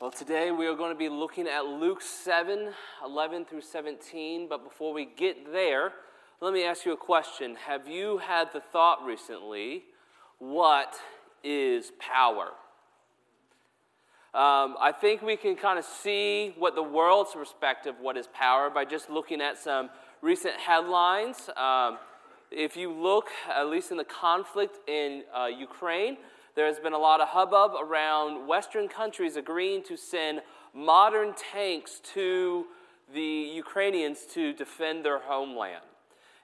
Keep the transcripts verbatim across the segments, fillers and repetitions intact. Well, today we are going to be looking at Luke seven, eleven through seventeen, but before we get there, let me ask you a question. Have you had the thought recently, what is power? Um, I think we can kind of see what the world's perspective, what is power, by just looking at some recent headlines. Um, if you look, at least in the conflict in uh, Ukraine, there has been a lot of hubbub around Western countries agreeing to send modern tanks to the Ukrainians to defend their homeland.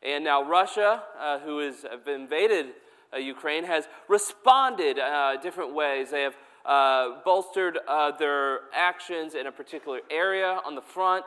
And now Russia, uh, who has invaded uh, Ukraine, has responded uh, different ways. They have uh, bolstered uh, their actions in a particular area on the front.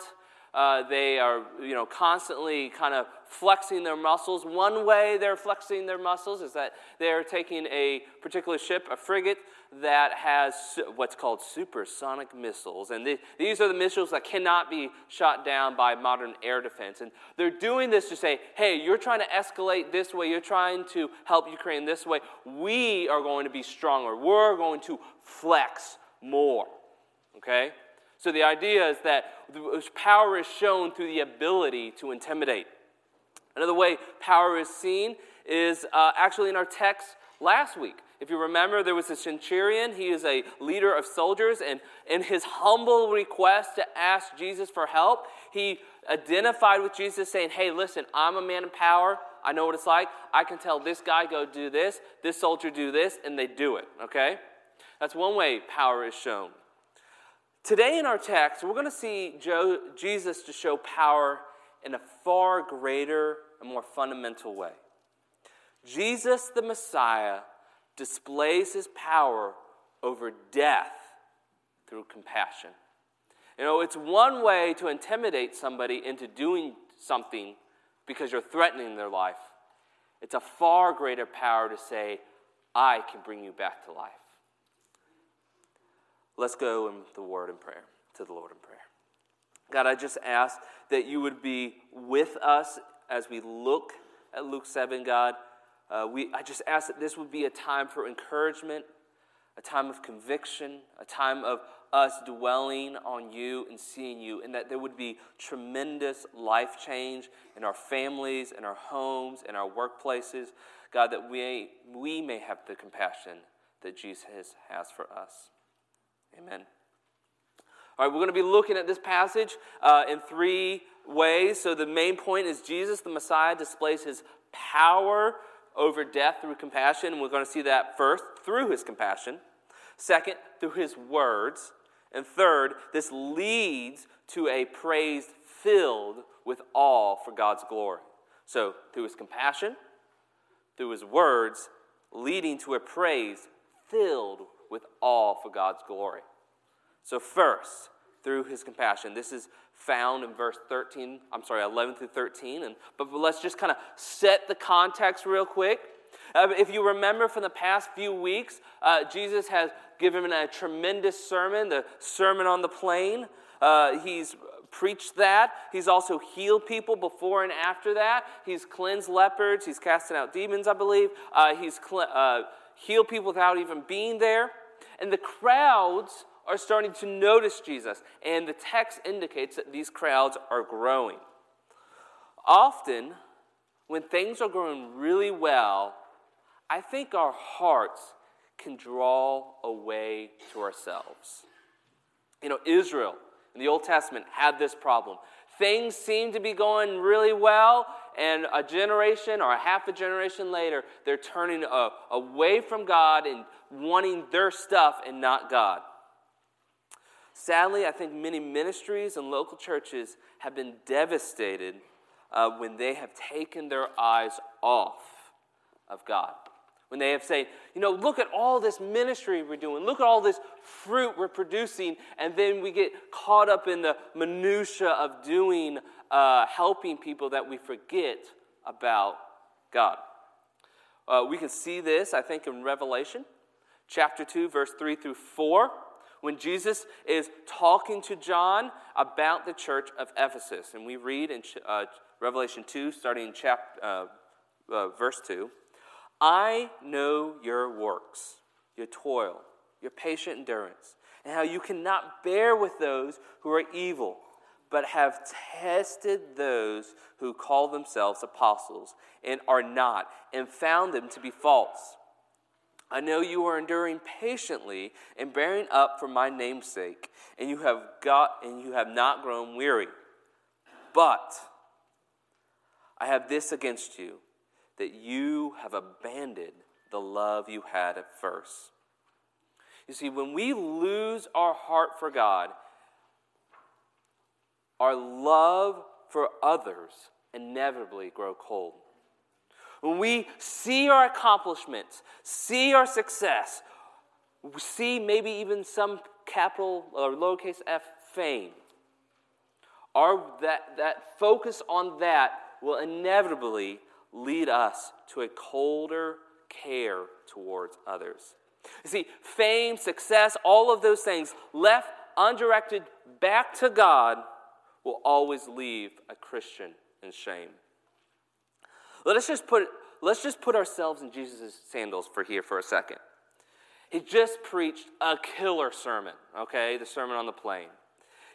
Uh, they are, you know, constantly kind of flexing their muscles. One way they're flexing their muscles is that they're taking a particular ship, a frigate, that has what's called supersonic missiles. And the, these are the missiles that cannot be shot down by modern air defense. And they're doing this to say, hey, you're trying to escalate this way. You're trying to help Ukraine this way. We are going to be stronger. We're going to flex more, okay? So the idea is that power is shown through the ability to intimidate. Another way power is seen is uh, actually in our text last week. If you remember, there was a centurion. He is a leader of soldiers, and in his humble request to ask Jesus for help, he identified with Jesus saying, hey, listen, I'm a man of power. I know what it's like. I can tell this guy, go do this, this soldier, do this, and they do it, okay? That's one way power is shown. Today in our text, we're going to see Jo- Jesus to show power in a far greater and more fundamental way. Jesus, the Messiah, displays his power over death through compassion. You know, it's one way to intimidate somebody into doing something because you're threatening their life. It's a far greater power to say, I can bring you back to life. Let's go in the word and prayer, to the Lord in prayer. God, I just ask that you would be with us as we look at Luke seven, God. Uh, we, I just ask that this would be a time for encouragement, a time of conviction, a time of us dwelling on you and seeing you, and that there would be tremendous life change in our families, in our homes, in our workplaces. God, that we, we may have the compassion that Jesus has for us. Amen. All right, we're going to be looking at this passage uh, in three ways. So the main point is Jesus, the Messiah, displays his power over death through compassion. And we're going to see that first, through his compassion. Second, through his words. And third, this leads to a praise filled with awe for God's glory. So through his compassion, through his words, leading to a praise filled with awe for God's glory. So first, through his compassion. This is found in verse thirteen, I'm sorry, eleven through thirteen. And but let's just kind of set the context real quick. Uh, if you remember from the past few weeks, uh, Jesus has given a tremendous sermon, the Sermon on the Plain. Uh, he's preached that. He's also healed people before and after that. He's cleansed lepers. He's casting out demons, I believe. Uh, he's cle- uh, healed people without even being there. And the crowds are starting to notice Jesus. And the text indicates that these crowds are growing. Often, when things are growing really well, I think our hearts can draw away to ourselves. You know, Israel in the Old Testament had this problem. Things seem to be going really well, and a generation or a half a generation later, they're turning uh, away from God and wanting their stuff and not God. Sadly, I think many ministries and local churches have been devastated uh, when they have taken their eyes off of God. When they have said, you know, look at all this ministry we're doing. Look at all this fruit we're producing. And then we get caught up in the minutia of doing, uh, helping people that we forget about God. Uh, we can see this, I think, in Revelation chapter two, verse three through four, when Jesus is talking to John about the church of Ephesus. And we read in uh, Revelation two, starting in chapter, uh, uh, verse two, I know your works, your toil, your patient endurance, and how you cannot bear with those who are evil, but have tested those who call themselves apostles and are not, and found them to be false. I know you are enduring patiently and bearing up for my name's sake, and you have got and you have not grown weary. But I have this against you, that you have abandoned the love you had at first. You see, when we lose our heart for God, our love for others inevitably grows cold. When we see our accomplishments, see our success, see maybe even some capital or lowercase f fame, our, that, that focus on that will inevitably lead us to a colder care towards others. You see, fame, success, all of those things, left undirected back to God, will always leave a Christian in shame. Let's just put let's just put ourselves in Jesus' sandals for here for a second. He just preached a killer sermon, okay? The Sermon on the Plain.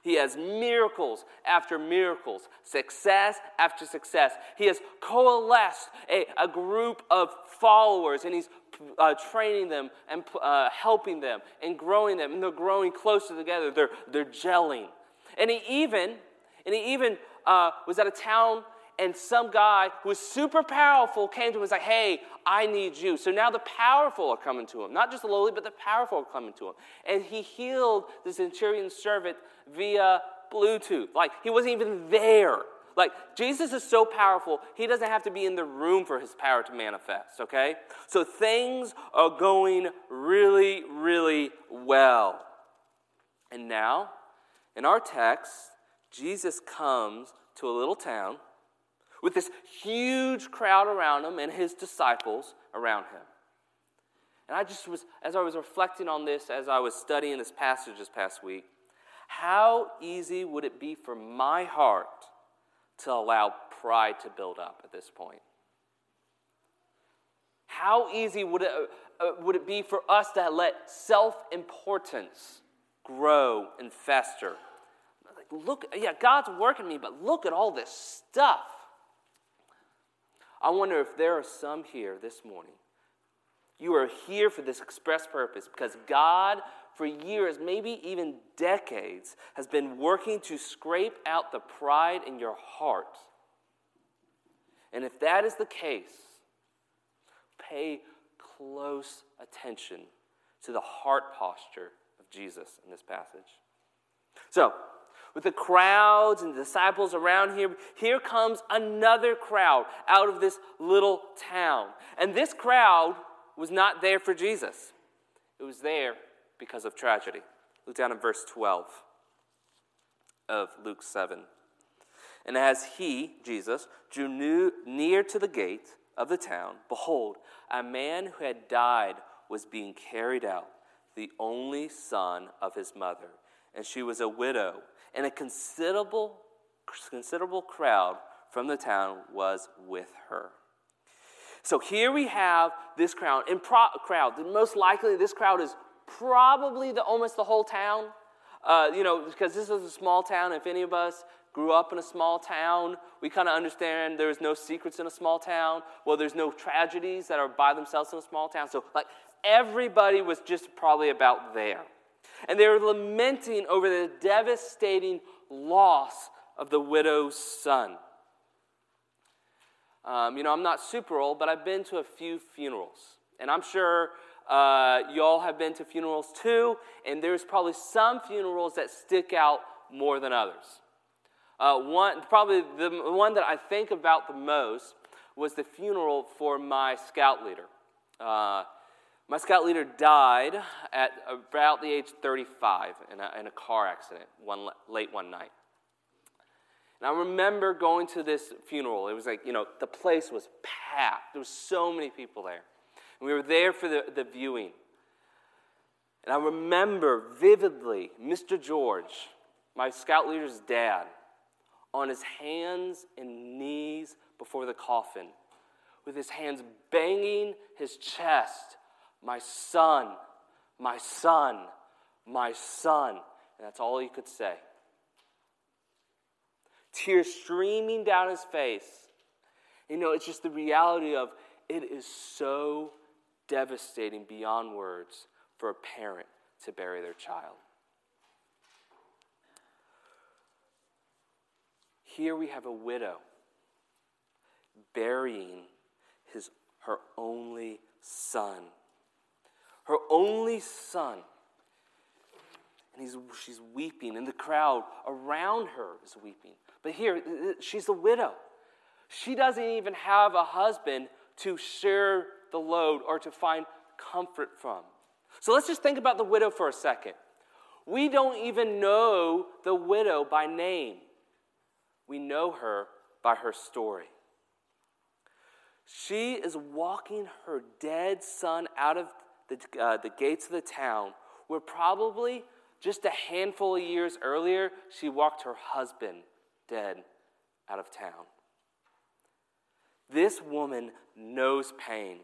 He has miracles after miracles, success after success. He has coalesced a, a group of followers, and he's uh, training them and uh, helping them and growing them, and they're growing closer together. They're they're gelling, and he even and he even uh, was at a town. And some guy who was super powerful came to him and was like, hey, I need you. So now the powerful are coming to him. Not just the lowly, but the powerful are coming to him. And he healed the centurion's servant via Bluetooth. Like, he wasn't even there. Like, Jesus is so powerful, he doesn't have to be in the room for his power to manifest, okay? So things are going really, really well. And now, in our text, Jesus comes to a little town with this huge crowd around him and his disciples around him. And I just was, as I was reflecting on this, as I was studying this passage this past week, how easy would it be for my heart to allow pride to build up at this point? How easy would it, uh, would it be for us to let self-importance grow and fester? Like, look, yeah, God's working me, but look at all this stuff. I wonder if there are some here this morning. You are here for this express purpose because God, for years, maybe even decades, has been working to scrape out the pride in your heart. And if that is the case, pay close attention to the heart posture of Jesus in this passage. So, with the crowds and the disciples around here, here comes another crowd out of this little town. And this crowd was not there for Jesus. It was there because of tragedy. Look down in verse twelve of Luke seven. And as he, Jesus, drew near to the gate of the town, behold, a man who had died was being carried out, the only son of his mother. And she was a widow, and a considerable, considerable crowd from the town was with her. So here we have this crowd, and pro- crowd. Most likely, this crowd is probably the almost the whole town. Uh, you know, because this is a small town. If any of us grew up in a small town, we kind of understand there's no secrets in a small town. Well, there's no tragedies that are by themselves in a small town. So, like, everybody was just probably about there. And they were lamenting over the devastating loss of the widow's son. Um, you know, I'm not super old, but I've been to a few funerals. And I'm sure uh, y'all have been to funerals too, and there's probably some funerals that stick out more than others. Uh, one, probably the one that I think about the most was the funeral for my scout leader. Uh My scout leader died at about the age of thirty-five in a, in a car accident one late one night. And I remember going to this funeral. It was like, you know, the place was packed. There was so many people there. And we were there for the, the viewing. And I remember vividly Mister George, my scout leader's dad, on his hands and knees before the coffin, with his hands banging his chest. My son, my son, my son. And that's all he could say. Tears streaming down his face. You know, it's just the reality of it is so devastating beyond words for a parent to bury their child. Here we have a widow burying his her only son. Her only son. And he's, she's weeping, and the crowd around her is weeping. But here, she's a widow. She doesn't even have a husband to share the load or to find comfort from. So let's just think about the widow for a second. We don't even know the widow by name. We know her by her story. She is walking her dead son out of the, uh, the gates of the town, where probably just a handful of years earlier, she walked her husband dead out of town. This woman knows pain.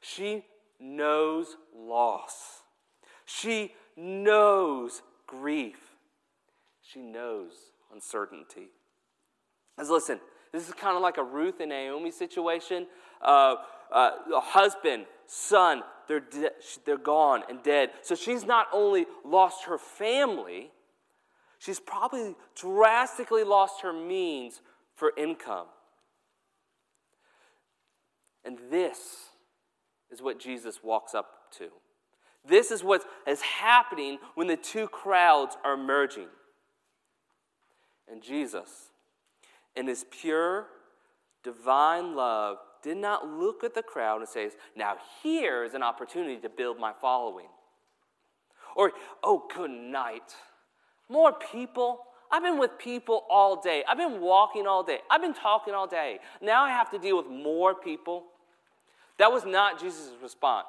She knows loss. She knows grief. She knows uncertainty. Because listen, this is kind of like a Ruth and Naomi situation. Uh, uh, husband, son, they're, de- they're gone and dead. So she's not only lost her family, she's probably drastically lost her means for income. And this is what Jesus walks up to. This is what is happening when the two crowds are merging. And Jesus, in his pure, divine love, did not look at the crowd and say, now here is an opportunity to build my following. Or, oh, good night. More people. I've been with people all day. I've been walking all day. I've been talking all day. Now I have to deal with more people. That was not Jesus' response.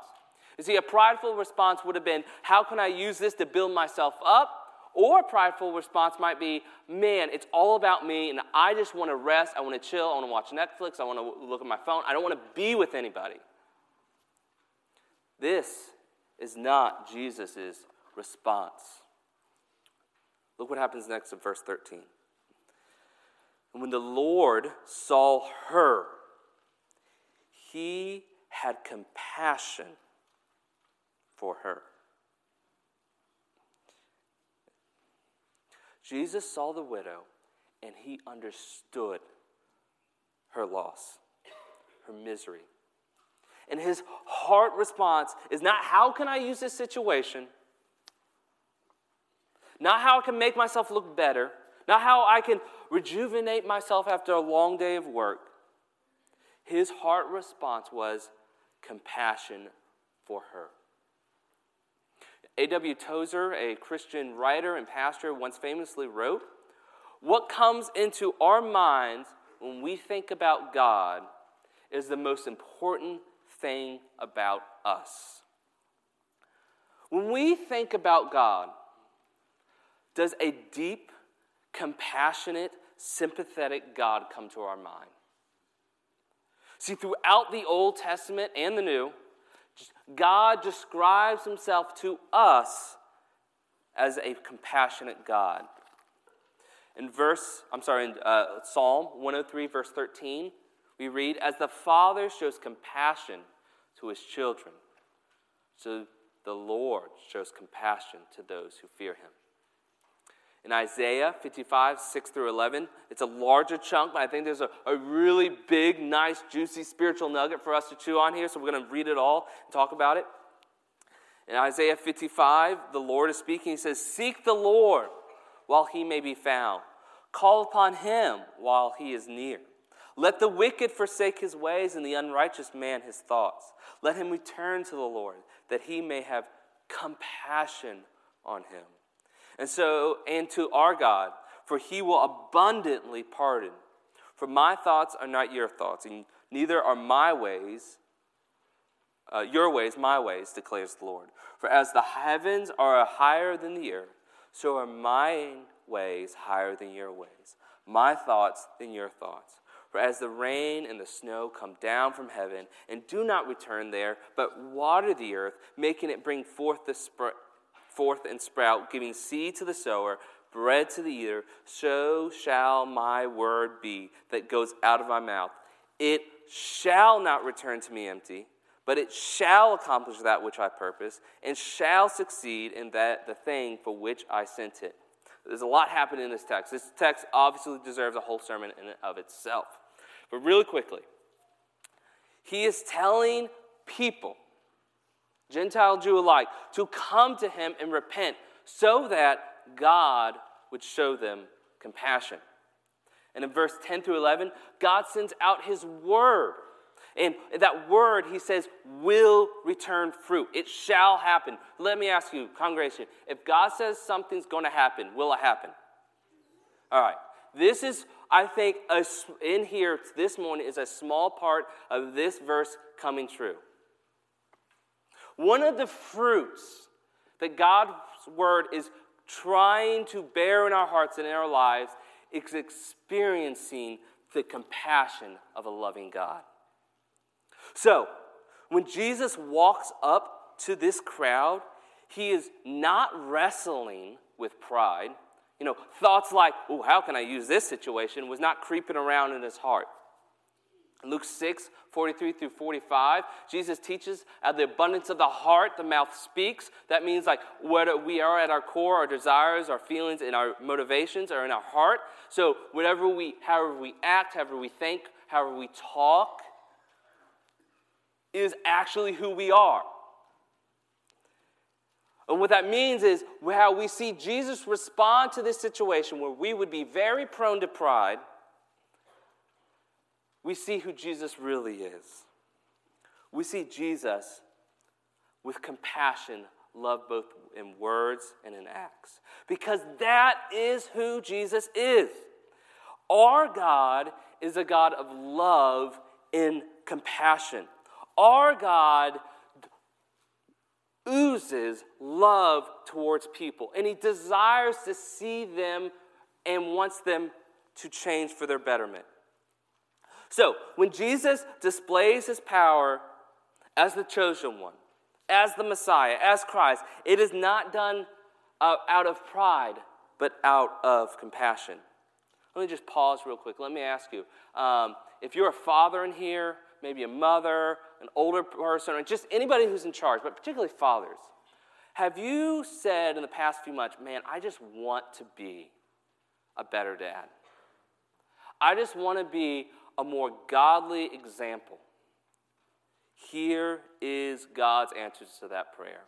You see, a prideful response would have been, how can I use this to build myself up? Or a prideful response might be, man, it's all about me, and I just want to rest, I want to chill, I want to watch Netflix, I want to look at my phone, I don't want to be with anybody. This is not Jesus' response. Look what happens next in verse thirteen. And when the Lord saw her, he had compassion for her. Jesus saw the widow, and he understood her loss, her misery. And his heart response is not, how can I use this situation? Not how I can make myself look better. Not how I can rejuvenate myself after a long day of work. His heart response was compassion for her. A W Tozer, a Christian writer and pastor, once famously wrote, what comes into our minds when we think about God is the most important thing about us. When we think about God, does a deep, compassionate, sympathetic God come to our mind? See, throughout the Old Testament and the New, God describes himself to us as a compassionate God. In verse, I'm sorry, in uh, Psalm one oh three, verse thirteen, we read, as the Father shows compassion to his children, so the Lord shows compassion to those who fear him. In Isaiah fifty-five, six through eleven, it's a larger chunk, but I think there's a, a really big, nice, juicy spiritual nugget for us to chew on here, so we're going to read it all and talk about it. In Isaiah fifty-five, the Lord is speaking. He says, seek the Lord while he may be found. Call upon him while he is near. Let the wicked forsake his ways and the unrighteous man his thoughts. Let him return to the Lord, that he may have compassion on him. And so, and to our God, for he will abundantly pardon. For my thoughts are not your thoughts, and neither are my ways, uh, your ways, my ways, declares the Lord. For as the heavens are higher than the earth, so are my ways higher than your ways, my thoughts than your thoughts. For as the rain and the snow come down from heaven, and do not return there, but water the earth, making it bring forth the spring, forth and sprout, giving seed to the sower, bread to the eater, so shall my word be that goes out of my mouth. It shall not return to me empty, but it shall accomplish that which I purpose, and shall succeed in that the thing for which I sent it. There's a lot happening in this text. This text obviously deserves a whole sermon in and of itself. But really quickly, he is telling people, Gentile, Jew alike, to come to him and repent so that God would show them compassion. And in verse ten through eleven, God sends out his word. And that word, he says, will return fruit. It shall happen. Let me ask you, congregation, if God says something's going to happen, will it happen? All right. This is, I think, a, in here this morning is a small part of this verse coming true. One of the fruits that God's word is trying to bear in our hearts and in our lives is experiencing the compassion of a loving God. So, when Jesus walks up to this crowd, he is not wrestling with pride. You know, thoughts like, oh, how can I use this situation, was not creeping around in his heart. Luke six, forty-three through forty-five, Jesus teaches out of the abundance of the heart, the mouth speaks. That means like whether we are at our core, our desires, our feelings, and our motivations are in our heart. So whatever we, however we act, however we think, however we talk, is actually who we are. And what that means is how we see Jesus respond to this situation where we would be very prone to pride, we see who Jesus really is. We see Jesus with compassion, love both in words and in acts. Because that is who Jesus is. Our God is a God of love and compassion. Our God oozes love towards people, and he desires to see them and wants them to change for their betterment. So, when Jesus displays his power as the chosen one, as the Messiah, as Christ, it is not done uh, out of pride, but out of compassion. Let me just pause real quick. Let me ask you, um, if you're a father in here, maybe a mother, an older person, or just anybody who's in charge, but particularly fathers, have you said in the past few months, man, I just want to be a better dad. I just want to be a more godly example. Here is God's answer to that prayer.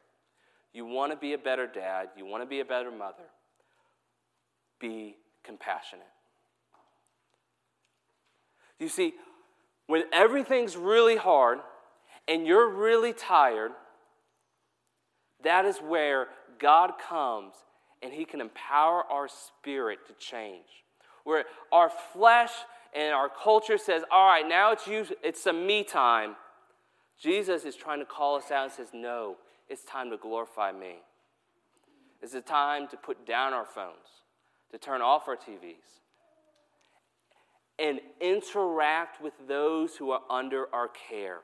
You want to be a better dad, you want to be a better mother, be compassionate. You see, when everything's really hard and you're really tired, that is where God comes and he can empower our spirit to change. Where our flesh and our culture says, all right, now it's you, it's some me time. Jesus is trying to call us out and says, no, it's time to glorify me. It's the time to put down our phones, to turn off our T Vs, and interact with those who are under our care.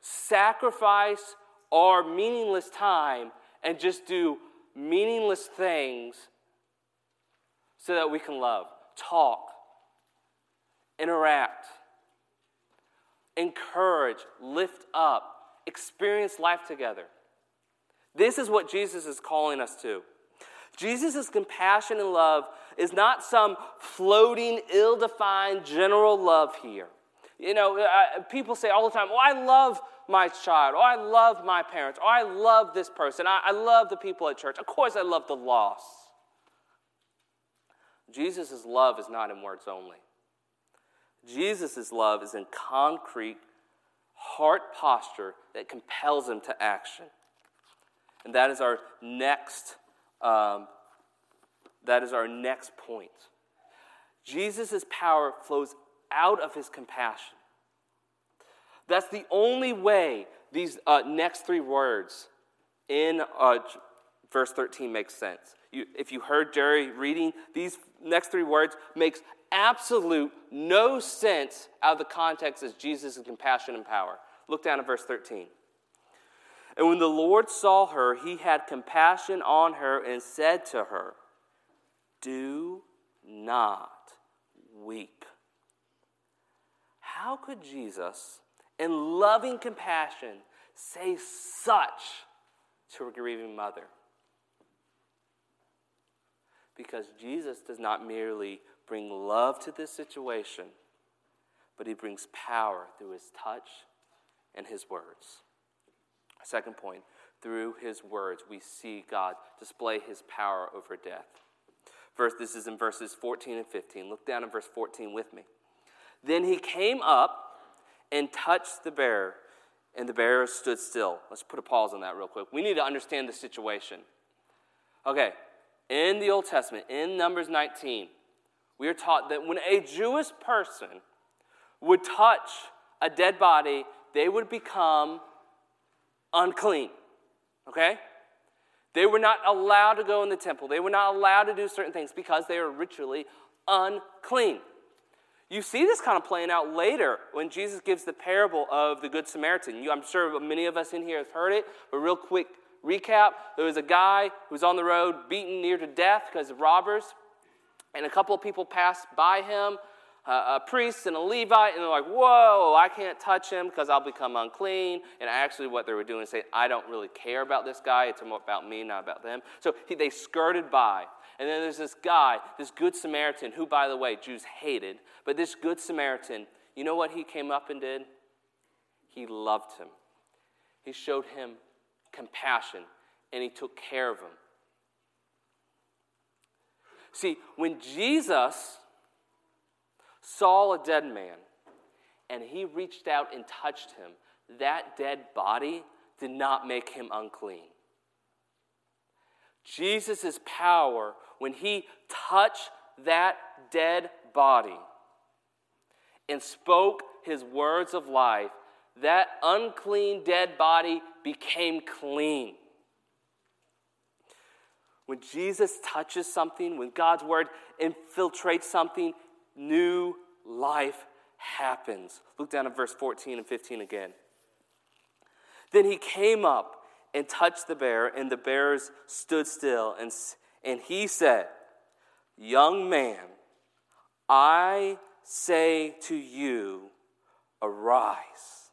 Sacrifice our meaningless time and just do meaningless things so that we can love, talk, interact, encourage, lift up, experience life together. This is what Jesus is calling us to. Jesus' compassion and love is not some floating, ill-defined general love here. You know, I, people say all the time, oh, I love my child, oh, I love my parents, oh, I love this person, I, I love the people at church. Of course I love the lost. Jesus' love is not in words only. Jesus' love is in concrete heart posture that compels him to action. And that is our next Um, that is our next point. Jesus' power flows out of his compassion. That's the only way these uh, next three words in uh, verse thirteen makes sense. You, if you heard Jerry reading, these next three words makes absolute no sense out of the context as Jesus' compassion and power. Look down at verse thirteen. And when the Lord saw her, he had compassion on her and said to her, do not weep. How could Jesus, in loving compassion, say such to a grieving mother? Because Jesus does not merely bring love to this situation, but he brings power through his touch and his words. Second point, through his words, we see God display his power over death. First, this is in verses fourteen and fifteen. Look down in verse fourteen with me. Then he came up and touched the bearer, and the bearer stood still. Let's put a pause on that real quick. We need to understand the situation. Okay, in the Old Testament, in Numbers nineteen, we are taught that when a Jewish person would touch a dead body, they would become unclean, okay? They were not allowed to go in the temple. They were not allowed to do certain things because they were ritually unclean. You see this kind of playing out later when Jesus gives the parable of the Good Samaritan. You, I'm sure many of us in here have heard it, but real quick recap. There was a guy who was on the road beaten near to death because of robbers, and a couple of people passed by him, Uh, a priest and a Levite, and they're like, whoa, I can't touch him because I'll become unclean. And actually what they were doing is saying, I don't really care about this guy. It's about me, not about them. So he, they skirted by. And then there's this guy, this Good Samaritan, who, by the way, Jews hated. But this Good Samaritan, you know what he came up and did? He loved him. He showed him compassion, and he took care of him. See, when Jesus saw a dead man, and he reached out and touched him, that dead body did not make him unclean. Jesus' power, when he touched that dead body and spoke his words of life, that unclean dead body became clean. When Jesus touches something, when God's word infiltrates something, new life happens. Look down at verse fourteen and fifteen again. Then he came up and touched the bearer, and the bearers stood still, and, and he said, young man, I say to you, arise.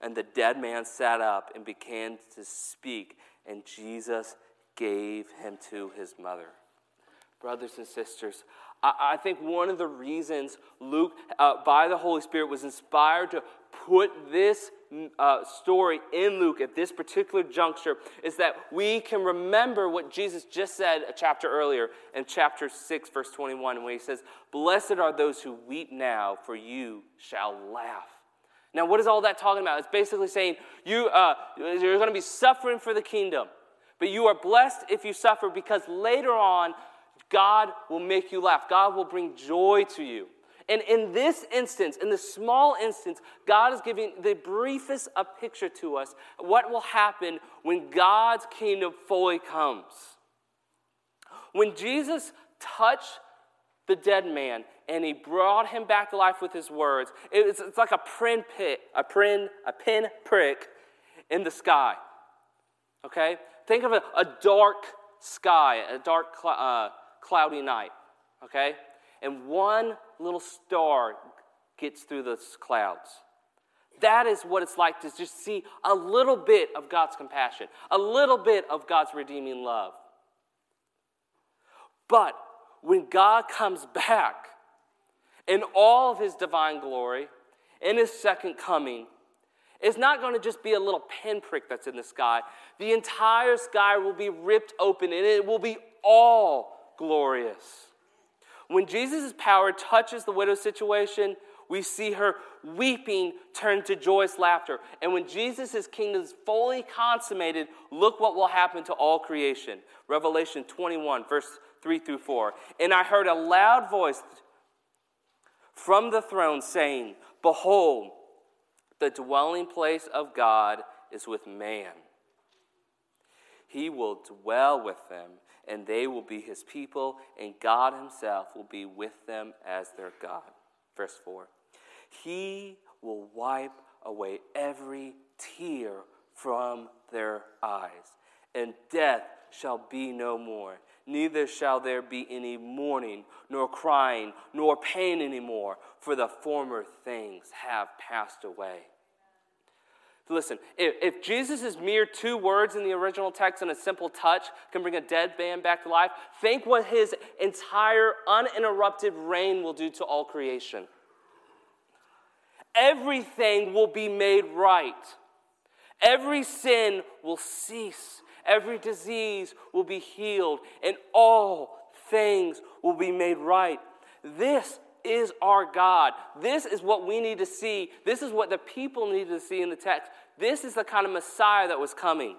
And the dead man sat up and began to speak, and Jesus gave him to his mother. Brothers and sisters, I think one of the reasons Luke, uh, by the Holy Spirit, was inspired to put this uh, story in Luke at this particular juncture is that we can remember what Jesus just said a chapter earlier in chapter six, verse twenty-one, when he says, blessed are those who weep now, for you shall laugh. Now, what is all that talking about? It's basically saying you, uh, you're going to be suffering for the kingdom, but you are blessed if you suffer because later on, God will make you laugh. God will bring joy to you. And in this instance, in this small instance, God is giving the briefest a picture to us what will happen when God's kingdom fully comes. When Jesus touched the dead man and he brought him back to life with his words, it's like a pin prick, a pin, a pin prick in the sky. Okay? Think of a, a dark sky, a dark cloud. Uh, Cloudy night, okay? And one little star gets through the clouds. That is what it's like to just see a little bit of God's compassion, a little bit of God's redeeming love. But when God comes back in all of his divine glory, in his second coming, it's not going to just be a little pinprick that's in the sky. The entire sky will be ripped open, and it will be all glorious. When Jesus' power touches the widow's situation, we see her weeping turn to joyous laughter. And when Jesus' kingdom is fully consummated, look what will happen to all creation. Revelation twenty-one, verse three through four. And I heard a loud voice from the throne saying, behold, the dwelling place of God is with man. He will dwell with them, and they will be his people, and God himself will be with them as their God. Verse four, he will wipe away every tear from their eyes, and death shall be no more. Neither shall there be any mourning, nor crying, nor pain anymore, for the former things have passed away." Listen, if, if Jesus' mere two words in the original text and a simple touch can bring a dead man back to life, think what his entire uninterrupted reign will do to all creation. Everything will be made right. Every sin will cease. Every disease will be healed, and all things will be made right. This is our God. This is what we need to see. This is what the people needed to see in the text. This is the kind of Messiah that was coming.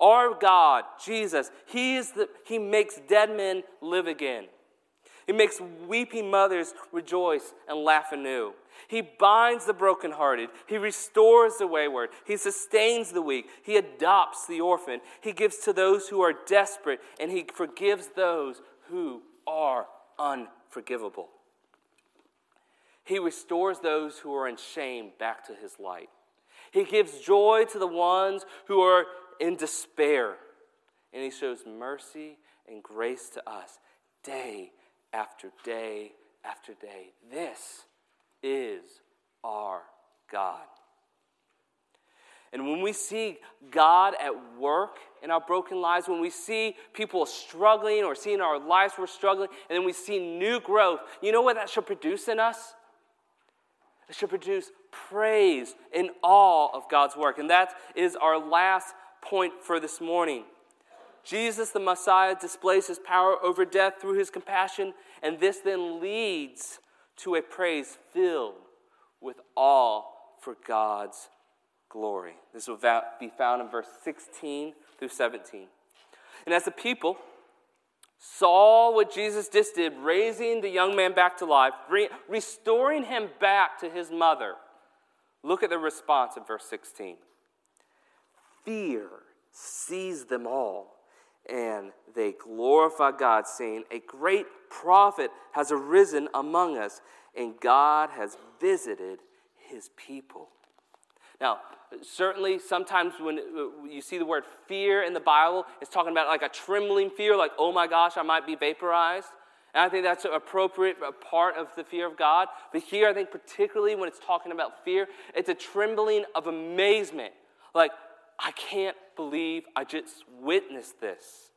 Our God, Jesus, he is the, he makes dead men live again. He makes weeping mothers rejoice and laugh anew. He binds the brokenhearted. He restores the wayward. He sustains the weak. He adopts the orphan. He gives to those who are desperate, and he forgives those who are unforgivable. He restores those who are in shame back to his light. He gives joy to the ones who are in despair, and he shows mercy and grace to us day after day after day. This is our God. And when we see God at work in our broken lives, when we see people struggling or seeing our lives we're struggling, and then we see new growth, you know what that should produce in us? It should produce praise and awe of God's work. And that is our last point for this morning. Jesus, the Messiah, displays his power over death through his compassion, and this then leads to a praise filled with awe for God's glory. This will be found in verse sixteen through seventeen. "And as the people saw what Jesus just did, raising the young man back to life, re- restoring him back to his mother," look at the response in verse sixteen. "Fear seized them all, and they glorify God, saying, 'A great prophet has arisen among us, and God has visited his people.'" Now, certainly sometimes when you see the word fear in the Bible, it's talking about like a trembling fear, like, oh my gosh, I might be vaporized. And I think that's an appropriate part of the fear of God. But here, I think particularly when it's talking about fear, it's a trembling of amazement. Like, I can't believe I just witnessed this.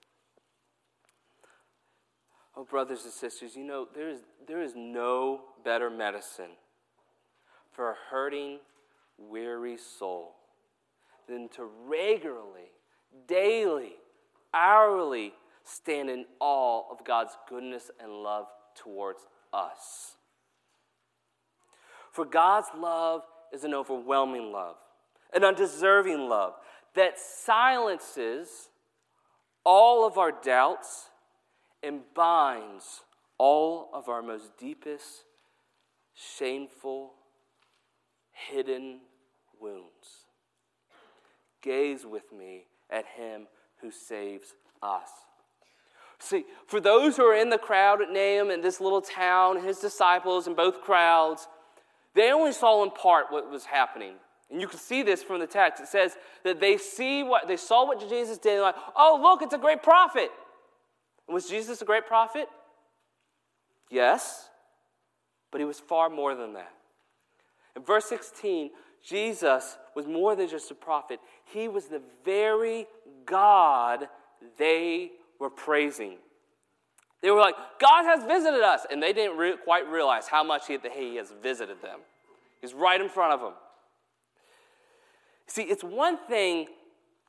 Oh, brothers and sisters, you know, there is there is no better medicine for a hurting, weary soul than to regularly, daily, hourly stand in awe of God's goodness and love towards us. For God's love is an overwhelming love, an undeserving love that silences all of our doubts and binds all of our most deepest, shameful, hidden wounds. Gaze with me at him who saves us. See, for those who are in the crowd at Naim and this little town, his disciples in both crowds, they only saw in part what was happening. And you can see this from the text. It says that they see what they saw what Jesus did, and like, oh, look, it's a great prophet. And was Jesus a great prophet? Yes, but he was far more than that. In verse sixteen, Jesus was more than just a prophet. He was the very God they were praising. They were like, God has visited us. And they didn't re- quite realize how much he, he has visited them. He's right in front of them. See, it's one thing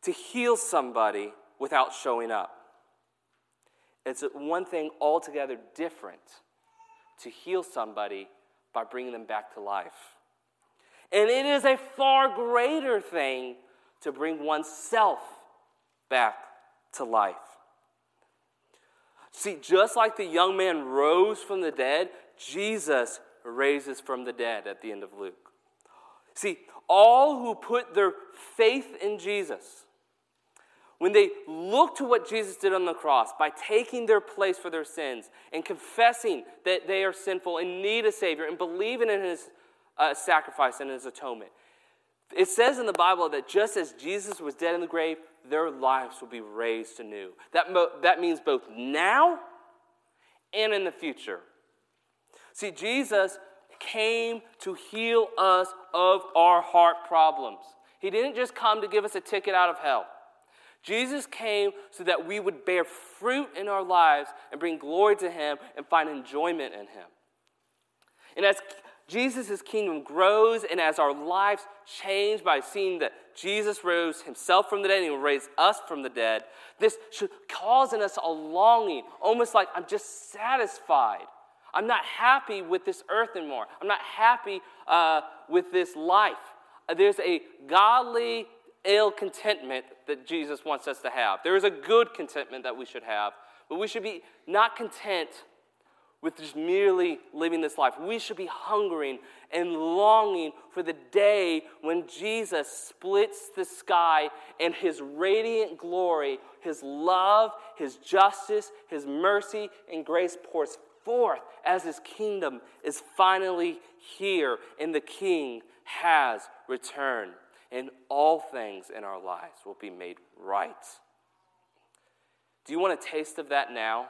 to heal somebody without showing up. It's one thing altogether different to heal somebody by bringing them back to life. And it is a far greater thing to bring oneself back to life. See, just like the young man rose from the dead, Jesus raises from the dead at the end of Luke. See, all who put their faith in Jesus, when they look to what Jesus did on the cross by taking their place for their sins and confessing that they are sinful and need a Savior and believing in his uh, sacrifice and his atonement, It says in the Bible that just as Jesus was dead in the grave, their lives will be raised anew. That, mo- that means both now and in the future. See, Jesus came to heal us of our heart problems. He didn't just come to give us a ticket out of hell. Jesus came so that we would bear fruit in our lives and bring glory to him and find enjoyment in him. And as Jesus' kingdom grows and as our lives change by seeing that Jesus rose himself from the dead and he will raise us from the dead, this should cause in us a longing, almost like I'm just satisfied. I'm not happy with this earth anymore. I'm not happy uh, with this life. There's a godly ill contentment that Jesus wants us to have. There is a good contentment that we should have, but we should be not content with just merely living this life. We should be hungering and longing for the day when Jesus splits the sky and his radiant glory, his love, his justice, his mercy, and grace pours forth as his kingdom is finally here and the king has returned. And all things in our lives will be made right. Do you want a taste of that now?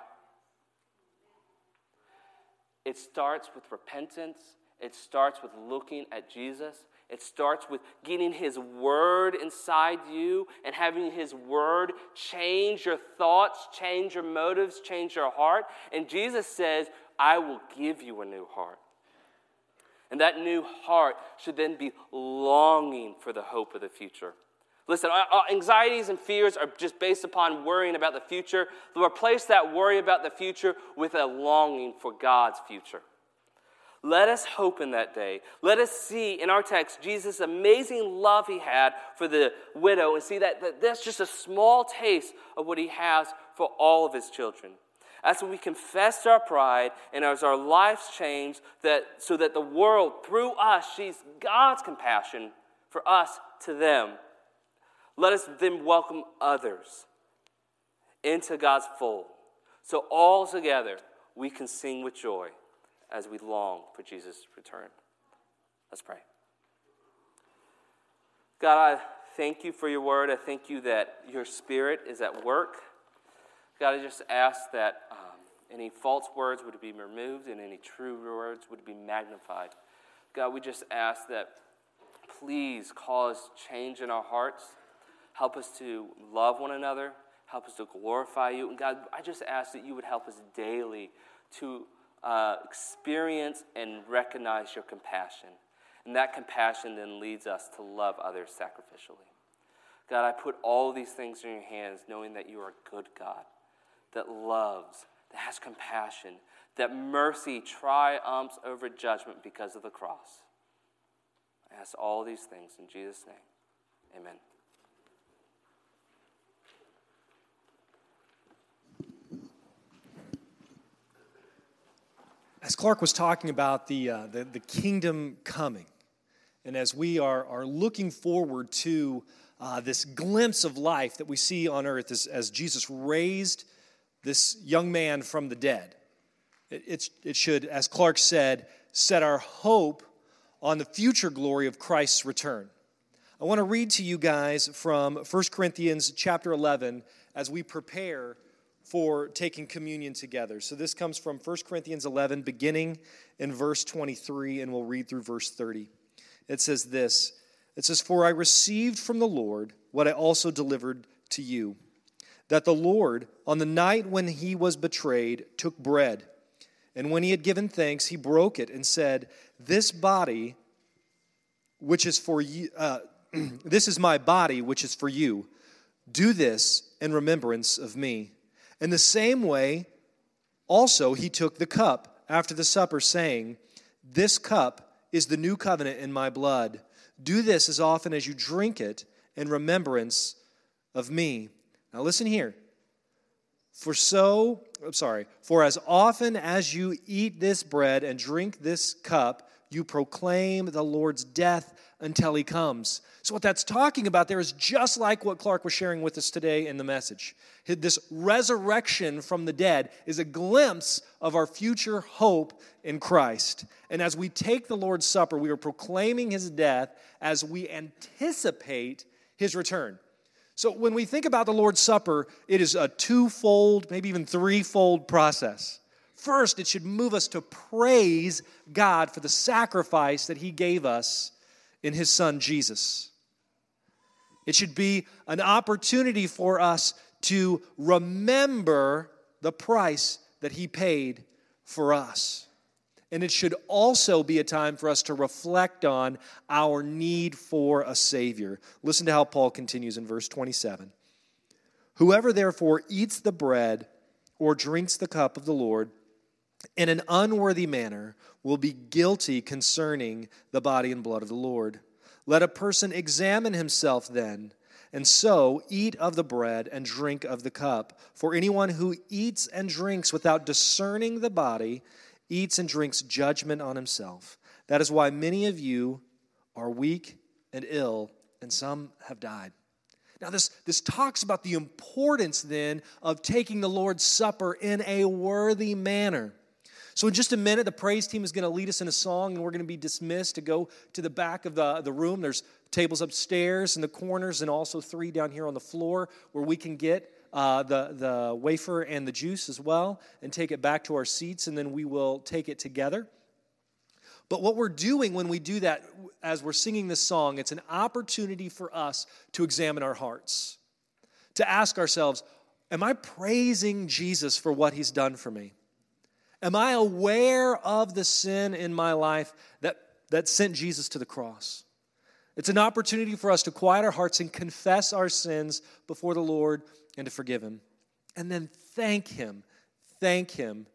It starts with repentance. It starts with looking at Jesus. It starts with getting his word inside you and having his word change your thoughts, change your motives, change your heart. And Jesus says, I will give you a new heart. And that new heart should then be longing for the hope of the future. Listen, our anxieties and fears are just based upon worrying about the future. Replace that worry about the future with a longing for God's future. Let us hope in that day. Let us see in our text Jesus' amazing love he had for the widow and see that, that that's just a small taste of what he has for all of his children. As we confess our pride and as our lives change, that so that the world, through us, sees God's compassion for us to them. Let us then welcome others into God's fold. So all together, we can sing with joy as we long for Jesus' return. Let's pray. God, I thank you for your word. I thank you that your spirit is at work. God, I just ask that um, any false words would be removed and any true words would be magnified. God, we just ask that please cause change in our hearts. Help us to love one another. Help us to glorify you. And God, I just ask that you would help us daily to uh, experience and recognize your compassion. And that compassion then leads us to love others sacrificially. God, I put all these things in your hands knowing that you are a good God that loves, that has compassion, that mercy triumphs over judgment because of the cross. I ask all these things in Jesus' name. Amen. As Clark was talking about the uh, the, the kingdom coming, and as we are, are looking forward to uh, this glimpse of life that we see on earth as, as Jesus raised this young man from the dead. It, it's, it should, as Clark said, set our hope on the future glory of Christ's return. I want to read to you guys from First Corinthians chapter eleven as we prepare for taking communion together. So this comes from First Corinthians eleven, beginning in verse twenty-three, and we'll read through verse thirty. It says this, it says, "For I received from the Lord what I also delivered to you, that the Lord, on the night when he was betrayed, took bread. And when he had given thanks, he broke it and said, 'This body, which is for you, uh, this is my body, which is for you. Do this in remembrance of me.' In the same way, also he took the cup after the supper, saying, 'This cup is the new covenant in my blood. Do this as often as you drink it in remembrance of me.' Now listen here. For so, I'm sorry, for as often as you eat this bread and drink this cup, You proclaim the Lord's death until he comes. So what that's talking about there is just like what Clark was sharing with us today in the message. This resurrection from the dead is a glimpse of our future hope in Christ. And as we take the Lord's Supper, we are proclaiming his death as we anticipate his return. So when we think about the Lord's Supper, it is a twofold, maybe even threefold process. First, it should move us to praise God for the sacrifice that he gave us in his son, Jesus. It should be an opportunity for us to remember the price that he paid for us. And it should also be a time for us to reflect on our need for a Savior. Listen to how Paul continues in verse twenty-seven. Whoever therefore eats the bread or drinks the cup of the Lord in an unworthy manner will be guilty concerning the body and blood of the Lord. Let a person examine himself then, and so eat of the bread and drink of the cup. For anyone who eats and drinks without discerning the body eats and drinks judgment on himself. That is why many of you are weak and ill, and some have died. Now, this, this talks about the importance then of taking the Lord's Supper in a worthy manner. So in just a minute, the praise team is going to lead us in a song, and we're going to be dismissed to go to the back of the, the room. There's tables upstairs in the corners and also three down here on the floor where we can get uh, the, the wafer and the juice as well and take it back to our seats, and then we will take it together. But what we're doing when we do that, as we're singing this song, it's an opportunity for us to examine our hearts, to ask ourselves, am I praising Jesus for what he's done for me? Am I aware of the sin in my life that, that sent Jesus to the cross? It's an opportunity for us to quiet our hearts and confess our sins before the Lord and to forgive him. And then thank him, thank him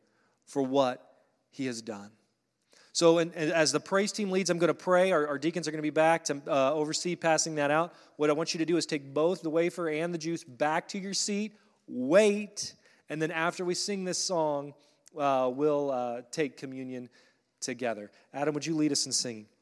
for what he has done. So and, and as the praise team leads, I'm going to pray. Our, our deacons are going to be back to uh, oversee passing that out. What I want you to do is take both the wafer and the juice back to your seat, wait, and then after we sing this song, Uh, we'll uh, take communion together. Adam, would you lead us in singing?